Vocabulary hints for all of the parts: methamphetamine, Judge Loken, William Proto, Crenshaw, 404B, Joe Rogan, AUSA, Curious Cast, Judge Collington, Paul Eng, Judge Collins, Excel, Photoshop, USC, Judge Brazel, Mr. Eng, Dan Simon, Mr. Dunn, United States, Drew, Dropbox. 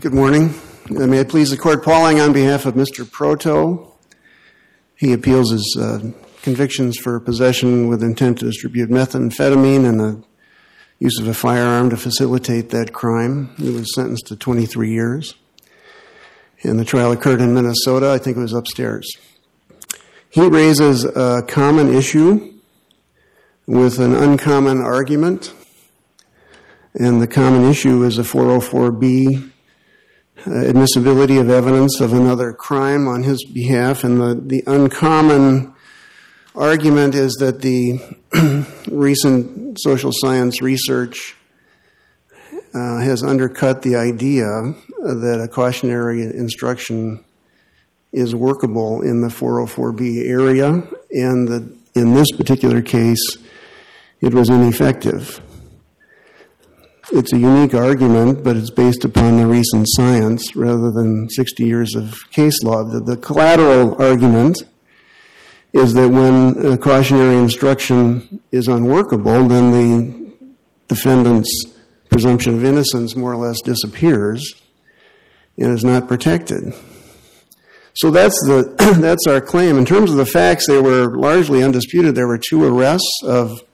Good morning. May it please the court, Paul Eng on behalf of Mr. Proto. He appeals his convictions for possession with intent to distribute methamphetamine and the use of a firearm to facilitate that crime. He was sentenced to 23 years. And the trial occurred in Minnesota. I think it was upstairs. He raises a common issue with an uncommon argument. And the common issue is a 404B admissibility of evidence of another crime on his behalf. And the uncommon argument is that the recent social science research has undercut the idea that a cautionary instruction is workable in the 404B area, and that in this particular case, it was ineffective. It's a unique argument, but it's based upon the recent science rather than 60 years of case law. The collateral argument is that when a cautionary instruction is unworkable, then the defendant's presumption of innocence more or less disappears and is not protected. So that's our claim. In terms of the facts, they were largely undisputed. There were two arrests of...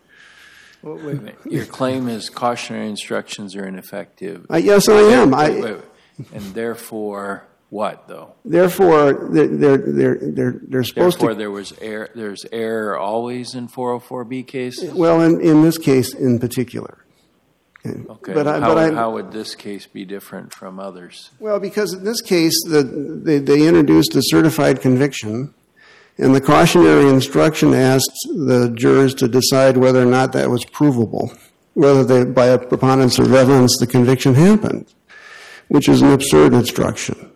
Well, wait a minute. Your claim is cautionary instructions are ineffective. Yes, I am. Wait. And therefore... What though? Therefore, they're supposed to. Therefore, there was error. There's error always in 404B cases. Well, in this case in particular. Okay. But how would this case be different from others? Well, because in this case, they introduced a certified conviction, and the cautionary instruction asked the jurors to decide whether or not that was provable, whether they, by a preponderance of evidence, the conviction happened, which is an absurd instruction.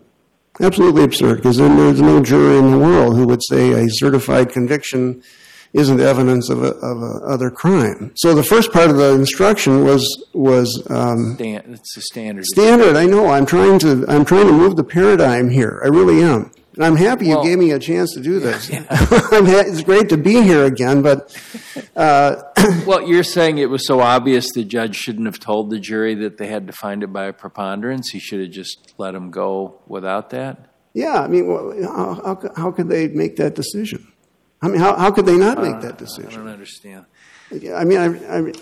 Absolutely absurd, because then there's no jury in the world who would say a certified conviction isn't evidence of a other crime. So the first part of the instruction was it's a standard. Standard. I know. I'm trying to move the paradigm here. I really am, and I'm happy you gave me a chance to do this. Yeah. It's great to be here again, but well, you're saying it was so obvious the judge shouldn't have told the jury that they had to find it by a preponderance. He should have just let them go without that? Yeah, I mean, how could they make that decision? I mean, how could they not make that decision? I don't understand. I mean,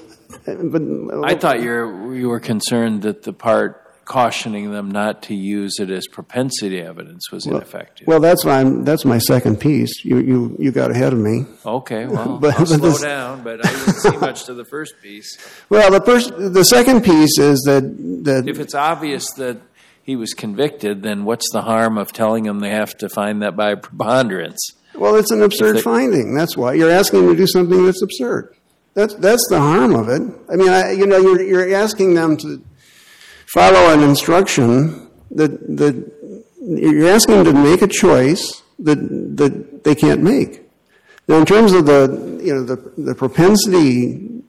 I thought you were concerned that the part cautioning them not to use it as propensity evidence was ineffective. Well, that's my second piece. You got ahead of me. Okay, well, slow down, but I didn't see much to the first piece. Well, the second piece is that if it's obvious that he was convicted, then what's the harm of telling them they have to find that by preponderance? Well, it's an absurd finding. That's why you're asking them to do something that's absurd. That's the harm of it. I mean, you're asking them to follow an instruction that you're asking them to make a choice that they can't make. Now, in terms of the propensity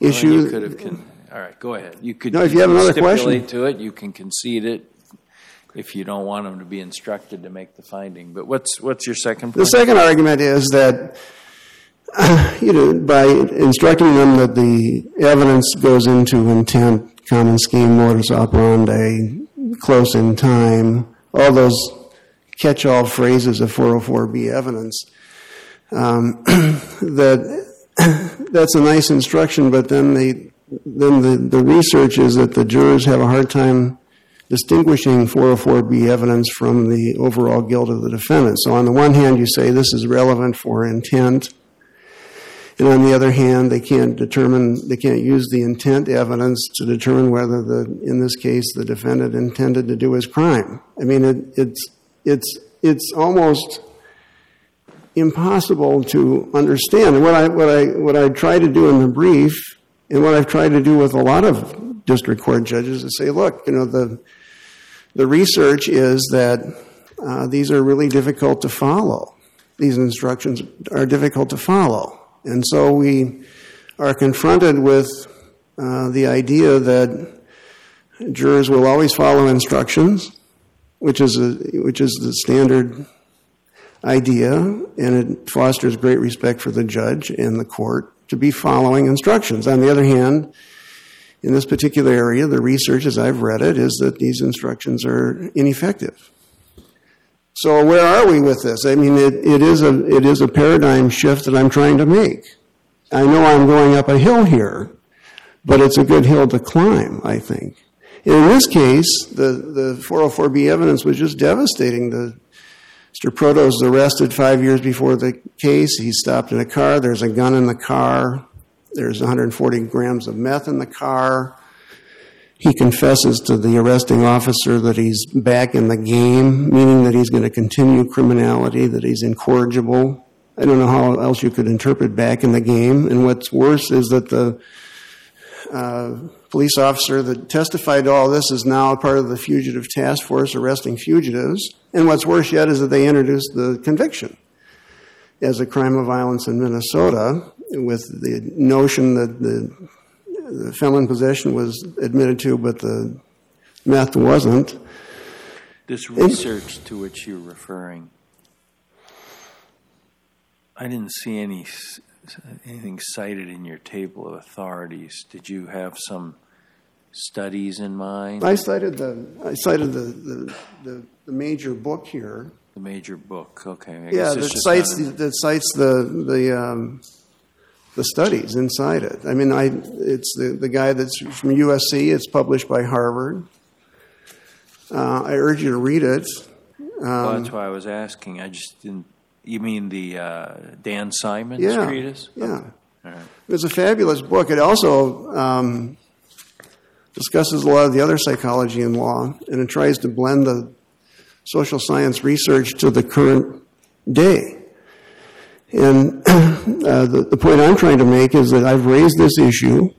issue, all right, go ahead. You could. No, if you have another question to it, you can concede it if you don't want them to be instructed to make the finding. But what's your second point? The second argument is that, by instructing them that the evidence goes into intent, common scheme, modus operandi, close in time, all those catch-all phrases of 404B evidence, that's a nice instruction, but then the research is that the jurors have a hard time distinguishing 404B evidence from the overall guilt of the defendant. So on the one hand, you say this is relevant for intent, and on the other hand, they can't use the intent evidence to determine whether in this case, the defendant intended to do his crime. I mean, it's almost impossible to understand. And what I try to do in the brief, and what I've tried to do with a lot of district court judges, is say, look, the research is that these are really difficult to follow. These instructions are difficult to follow. And so we are confronted with the idea that jurors will always follow instructions, which is the standard idea, and it fosters great respect for the judge and the court to be following instructions. On the other hand, in this particular area, the research as I've read it is that these instructions are ineffective. So where are we with this? I mean, it is a paradigm shift that I'm trying to make. I know I'm going up a hill here, but it's a good hill to climb, I think. In this case, the 404B evidence was just devastating. Mr. Proto was arrested 5 years before the case. He's stopped in a car. There's a gun in the car. There's 140 grams of meth in the car. He confesses to the arresting officer that he's back in the game, meaning that he's going to continue criminality, that he's incorrigible. I don't know how else you could interpret back in the game. And what's worse is that the police officer that testified to all this is now part of the fugitive task force arresting fugitives. And what's worse yet is that they introduced the conviction as a crime of violence in Minnesota with the notion that the felon possession was admitted to, but the meth wasn't. This research to which you're referring, I didn't see anything cited in your table of authorities. Did you have some studies in mind? I cited the major book here. The major book, okay. Yeah, that cites the studies inside it. I mean, it's the guy that's from USC. It's published by Harvard. I urge you to read it. Well, that's why I was asking. I just didn't. You mean the Dan Simon's treatise? Yeah. Okay. All right. It's a fabulous book. It also discusses a lot of the other psychology in law, and it tries to blend the social science research to the current day. And the point I'm trying to make is that I've raised this issue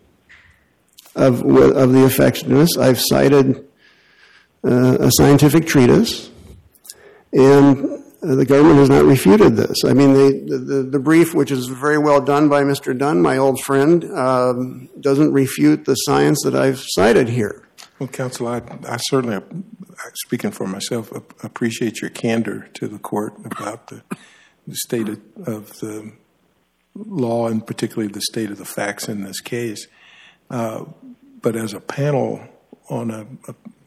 of the effectiveness. I've cited a scientific treatise, and the government has not refuted this. I mean, the brief, which is very well done by Mr. Dunn, my old friend, doesn't refute the science that I've cited here. Well, counsel, I certainly, speaking for myself, appreciate your candor to the court about the state of the law and particularly the state of the facts in this case. But as a panel on an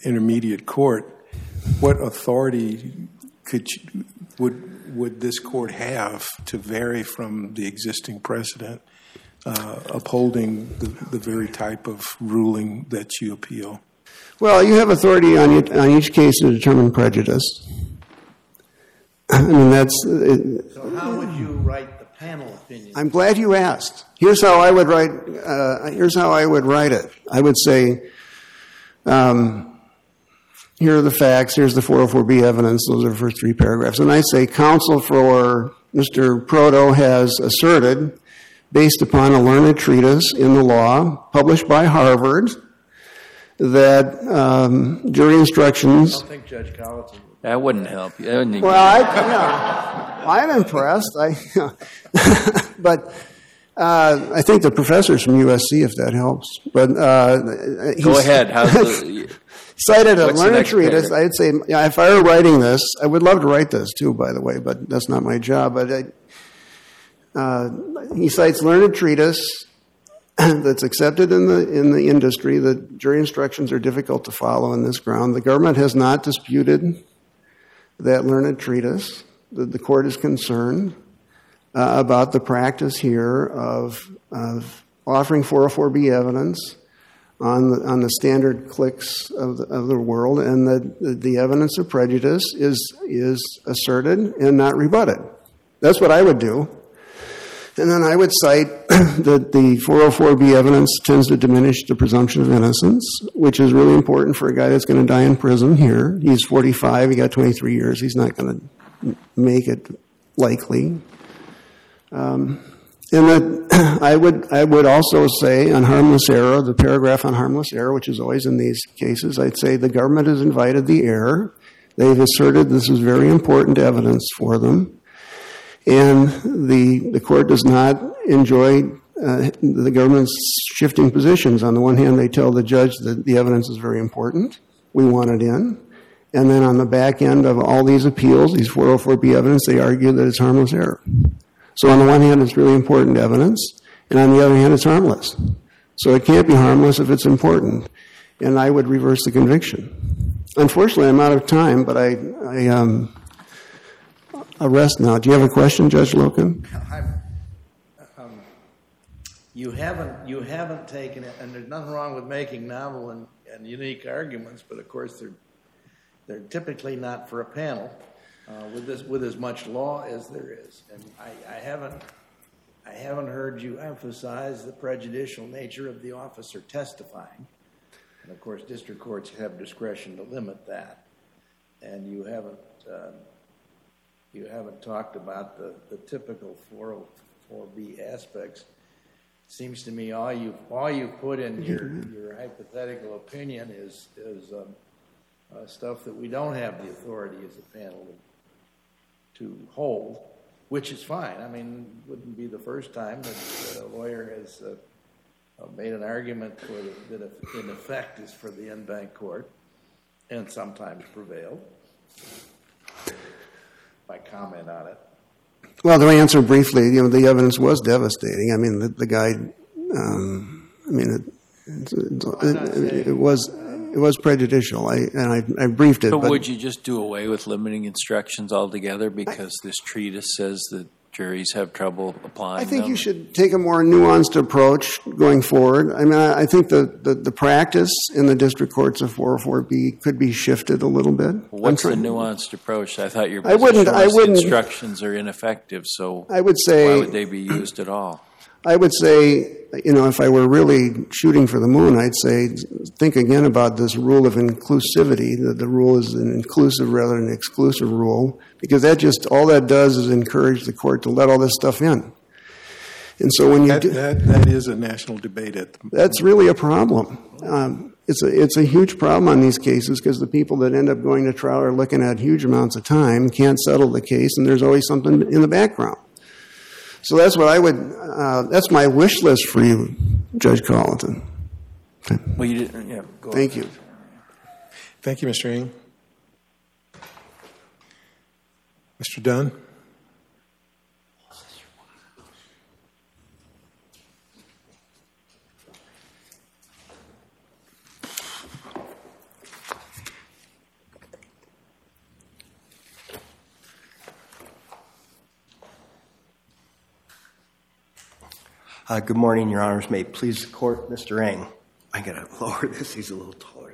intermediate court, what authority would this court have to vary from the existing precedent upholding the very type of ruling that you appeal? Well, you have authority on each case to determine prejudice. I mean, so how would you write the panel opinion? I'm glad you asked. Here's how I would write. I would say, here are the facts. Here's the 404B evidence. Those are the first three paragraphs. And I say counsel for Mr. Proto has asserted, based upon a learned treatise in the law published by Harvard, that jury instructions. I don't think Judge Collins. That wouldn't help you. I'm impressed. I think the professor's from USC, if that helps. But go ahead. Cited a learned treatise. I'd say, if I were writing this, I would love to write this too, by the way, but that's not my job. But he cites learned treatise that's accepted in the industry that jury instructions are difficult to follow on this ground. The government has not disputed that learned treatise. The court is concerned about the practice here of offering 404B evidence on the standard cliques of the world, and the evidence of prejudice is asserted and not rebutted. That's what I would do. And then I would cite that the 404B evidence tends to diminish the presumption of innocence, which is really important for a guy that's going to die in prison here. He's 45. He got 23 years. He's not going to make it likely. And that I would also say on harmless error, the paragraph on harmless error, which is always in these cases, I'd say the government has invited the error. They've asserted this is very important evidence for them. And the court does not enjoy the government's shifting positions. On the one hand, they tell the judge that the evidence is very important. We want it in. And then on the back end of all these appeals, these 404B evidence, they argue that it's harmless error. So on the one hand, it's really important evidence, and on the other hand, it's harmless. So it can't be harmless if it's important. And I would reverse the conviction. Unfortunately, I'm out of time, but I rest now. Do you have a question, Judge Loken? You haven't taken it, and there's nothing wrong with making novel and unique arguments, but of course they're typically not for a panel with as much law as there is. And I haven't heard you emphasize the prejudicial nature of the officer testifying. And of course, district courts have discretion to limit that. And you haven't talked about the typical 404B aspects. It seems to me all you put in your hypothetical opinion is stuff that we don't have the authority as a panel to hold, which is fine. I mean, it wouldn't be the first time that a lawyer has made an argument that in effect is for the en banc court, and sometimes prevailed. My comment on it. Well, to answer briefly, the evidence was devastating. I mean, the guy. It was prejudicial. I briefed it. But would you just do away with limiting instructions altogether because this treatise says that juries have trouble applying them? I think you should take a more nuanced approach going forward. I mean, I think the practice in the district courts of 404B could be shifted a little bit. What's the nuanced approach? I thought your instructions are ineffective, so I would say, why would they be used at all? I would say, if I were really shooting for the moon, I'd say think again about this rule of inclusivity, that the rule is an inclusive rather than an exclusive rule, because that just, all that does is encourage the court to let all this stuff in. And so when that is a national debate at the moment. That's really a problem. It's a huge problem on these cases because the people that end up going to trial are looking at huge amounts of time, can't settle the case, and there's always something in the background. So that's what I would, that's my wish list for you, Judge Collington. Okay. Well, you didn't, yeah, go Thank ahead. You. Thank you, Mr. Eng. Mr. Dunn. Good morning, Your Honors. May it please the court, Mr. Eng. I gotta lower this. He's a little taller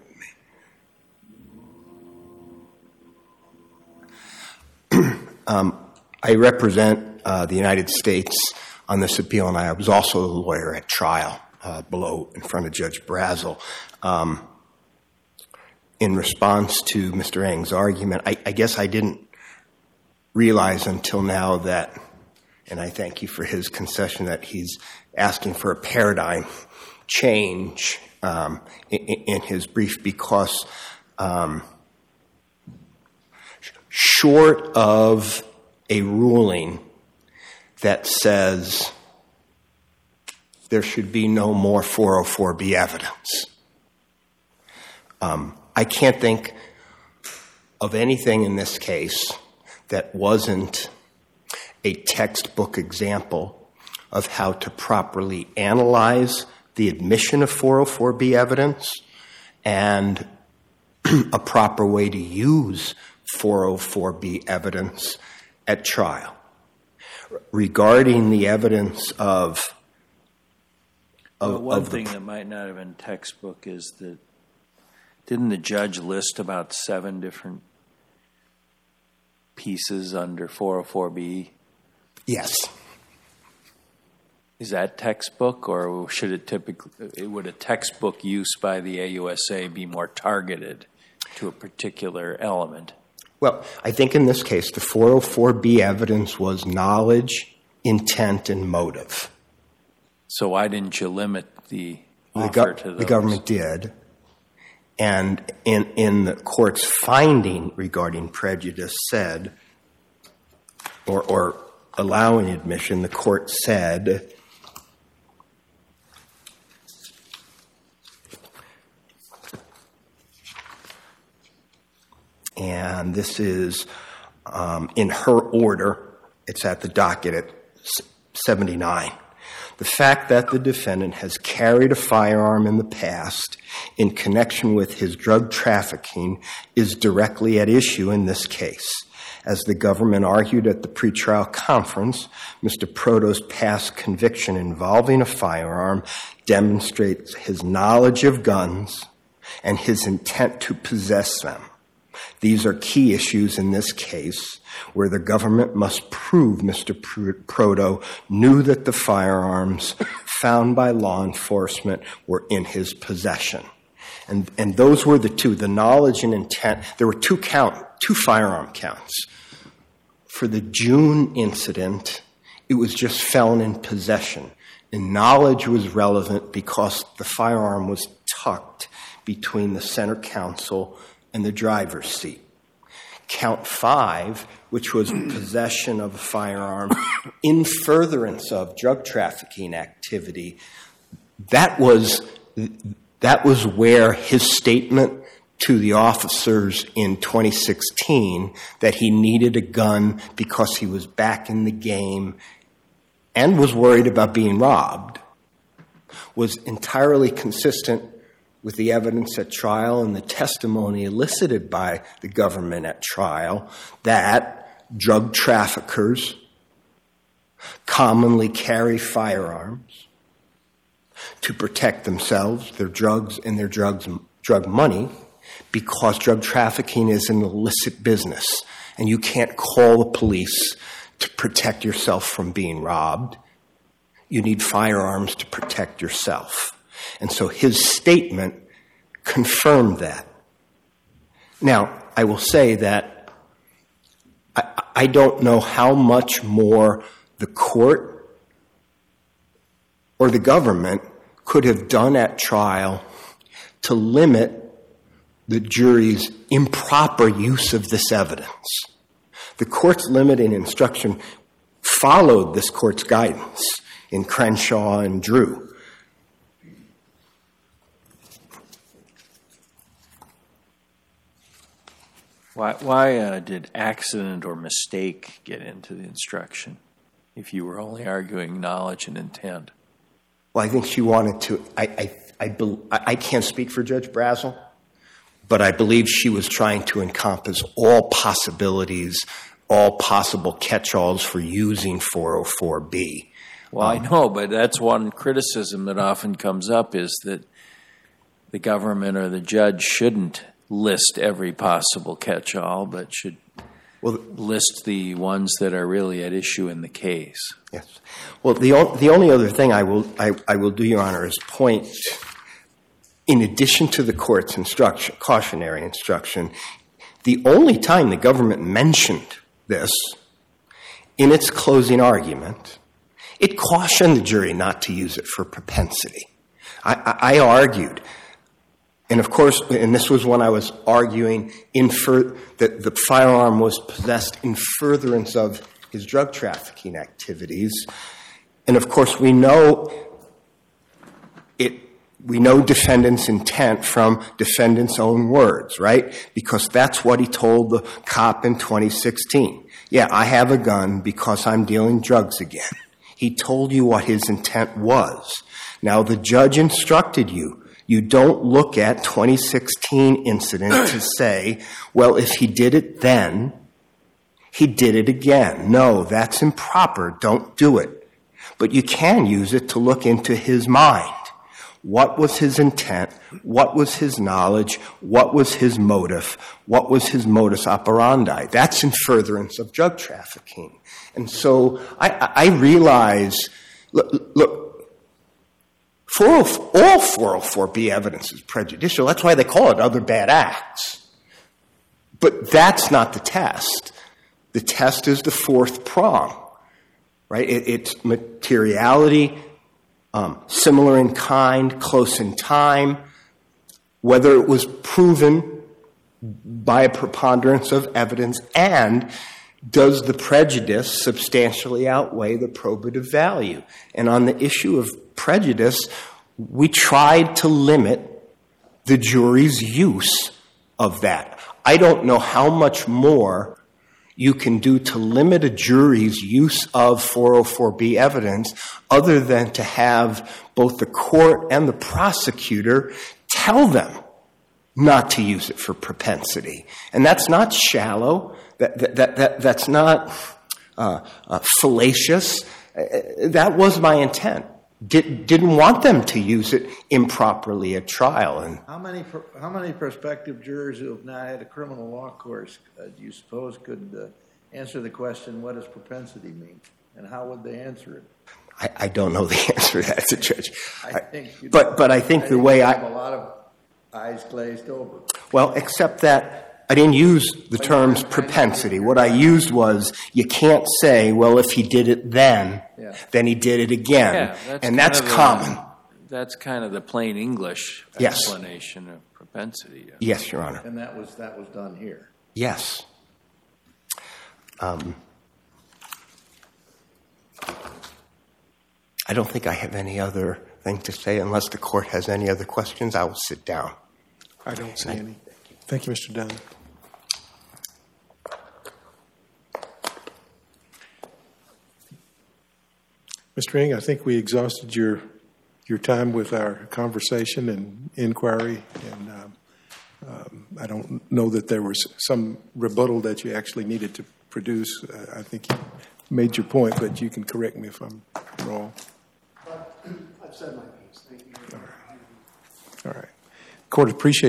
than me. I represent the United States on this appeal, and I was also the lawyer at trial below in front of Judge Brazel. In response to Mr. Eng's argument, I guess I didn't realize until now that, and I thank you for his concession, that he's asking for a paradigm change in his brief, because short of a ruling that says there should be no more 404B evidence, I can't think of anything in this case that wasn't a textbook example of how to properly analyze the admission of 404B evidence and a proper way to use 404B evidence at trial. Regarding the evidence of one thing that might not have been textbook is that didn't the judge list about 7 different pieces under 404B? Yes. Is that textbook, or should it typically, would a textbook use by the AUSA be more targeted to a particular element? Well, I think in this case, the 404B evidence was knowledge, intent, and motive. So why didn't you limit the offer to those? The government did. And in the court's finding regarding prejudice said, or allowing admission, the court said, and this is in her order, it's at the docket at 79, the fact that the defendant has carried a firearm in the past in connection with his drug trafficking is directly at issue in this case. As the government argued at the pretrial conference, Mr. Proto's past conviction involving a firearm demonstrates his knowledge of guns and his intent to possess them. These are key issues in this case where the government must prove Mr. Proto knew that the firearms found by law enforcement were in his possession. And those were the two, the knowledge and intent. There were two firearm counts. For the June incident, it was just felon in possession. And knowledge was relevant because the firearm was tucked between the center console and the driver's seat. Count 5, which was possession of a firearm in furtherance of drug trafficking activity, that was where his statement to the officers in 2016 that he needed a gun because he was back in the game and was worried about being robbed was entirely consistent with the evidence at trial and the testimony elicited by the government at trial that drug traffickers commonly carry firearms to protect themselves, their drugs, and their drug money, because drug trafficking is an illicit business, and you can't call the police to protect yourself from being robbed. You need firearms to protect yourself. And so his statement confirmed that. Now, I will say that I don't know how much more the court or the government could have done at trial to limit the jury's improper use of this evidence. The court's limiting instruction followed this court's guidance in Crenshaw and Drew. Why did accident or mistake get into the instruction if you were only arguing knowledge and intent? Well, I think she wanted to – I can't speak for Judge Brazel, but I believe she was trying to encompass all possibilities, all possible catch-alls for using 404B. Well, I know, but that's one criticism that often comes up is that the government or the judge shouldn't list every possible catch-all, but should list the ones that are really at issue in the case. Yes. Well, the only other thing I will do, Your Honor, is point, in addition to the court's instruction, cautionary instruction, the only time the government mentioned this in its closing argument, it cautioned the jury not to use it for propensity. I argued. And of course, and this was when I was arguing that the firearm was possessed in furtherance of his drug trafficking activities. And of course, we know defendant's intent from defendant's own words, right? Because that's what he told the cop in 2016. Yeah, I have a gun because I'm dealing drugs again. He told you what his intent was. Now, the judge instructed you. You don't look at 2016 incident to say, well, if he did it then, he did it again. No, that's improper. Don't do it. But you can use it to look into his mind. What was his intent? What was his knowledge? What was his motive? What was his modus operandi? That's in furtherance of drug trafficking. And so I realize, look, all 404B evidence is prejudicial. That's why they call it other bad acts. But that's not the test. The test is the fourth prong, right? It's materiality, similar in kind, close in time, whether it was proven by a preponderance of evidence, and does the prejudice substantially outweigh the probative value? And on the issue of prejudice, we tried to limit the jury's use of that. I don't know how much more you can do to limit a jury's use of 404B evidence other than to have both the court and the prosecutor tell them not to use it for propensity. And that's not shallow. That's not fallacious. That was my intent. Didn't want them to use it improperly at trial. And how many prospective jurors who have not had a criminal law course do you suppose could answer the question, what does propensity mean? And how would they answer it? I don't know the answer to that, Judge. I think the way I have a lot of eyes glazed over. Well, except that I didn't use the terms propensity. What I used was, you can't say, well, if he did it then he did it again. That's common. That's kind of the plain English explanation of propensity. Yes, Your Honor. And that was done here. Yes. I don't think I have any other thing to say. Unless the court has any other questions, I will sit down. I don't see any. Thank you, Mr. Dunn. Mr. Eng, I think we exhausted your time with our conversation and inquiry, and I don't know that there was some rebuttal that you actually needed to produce. I think you made your point, but you can correct me if I'm wrong. I've said my piece. Thank you. All right. Court appreciates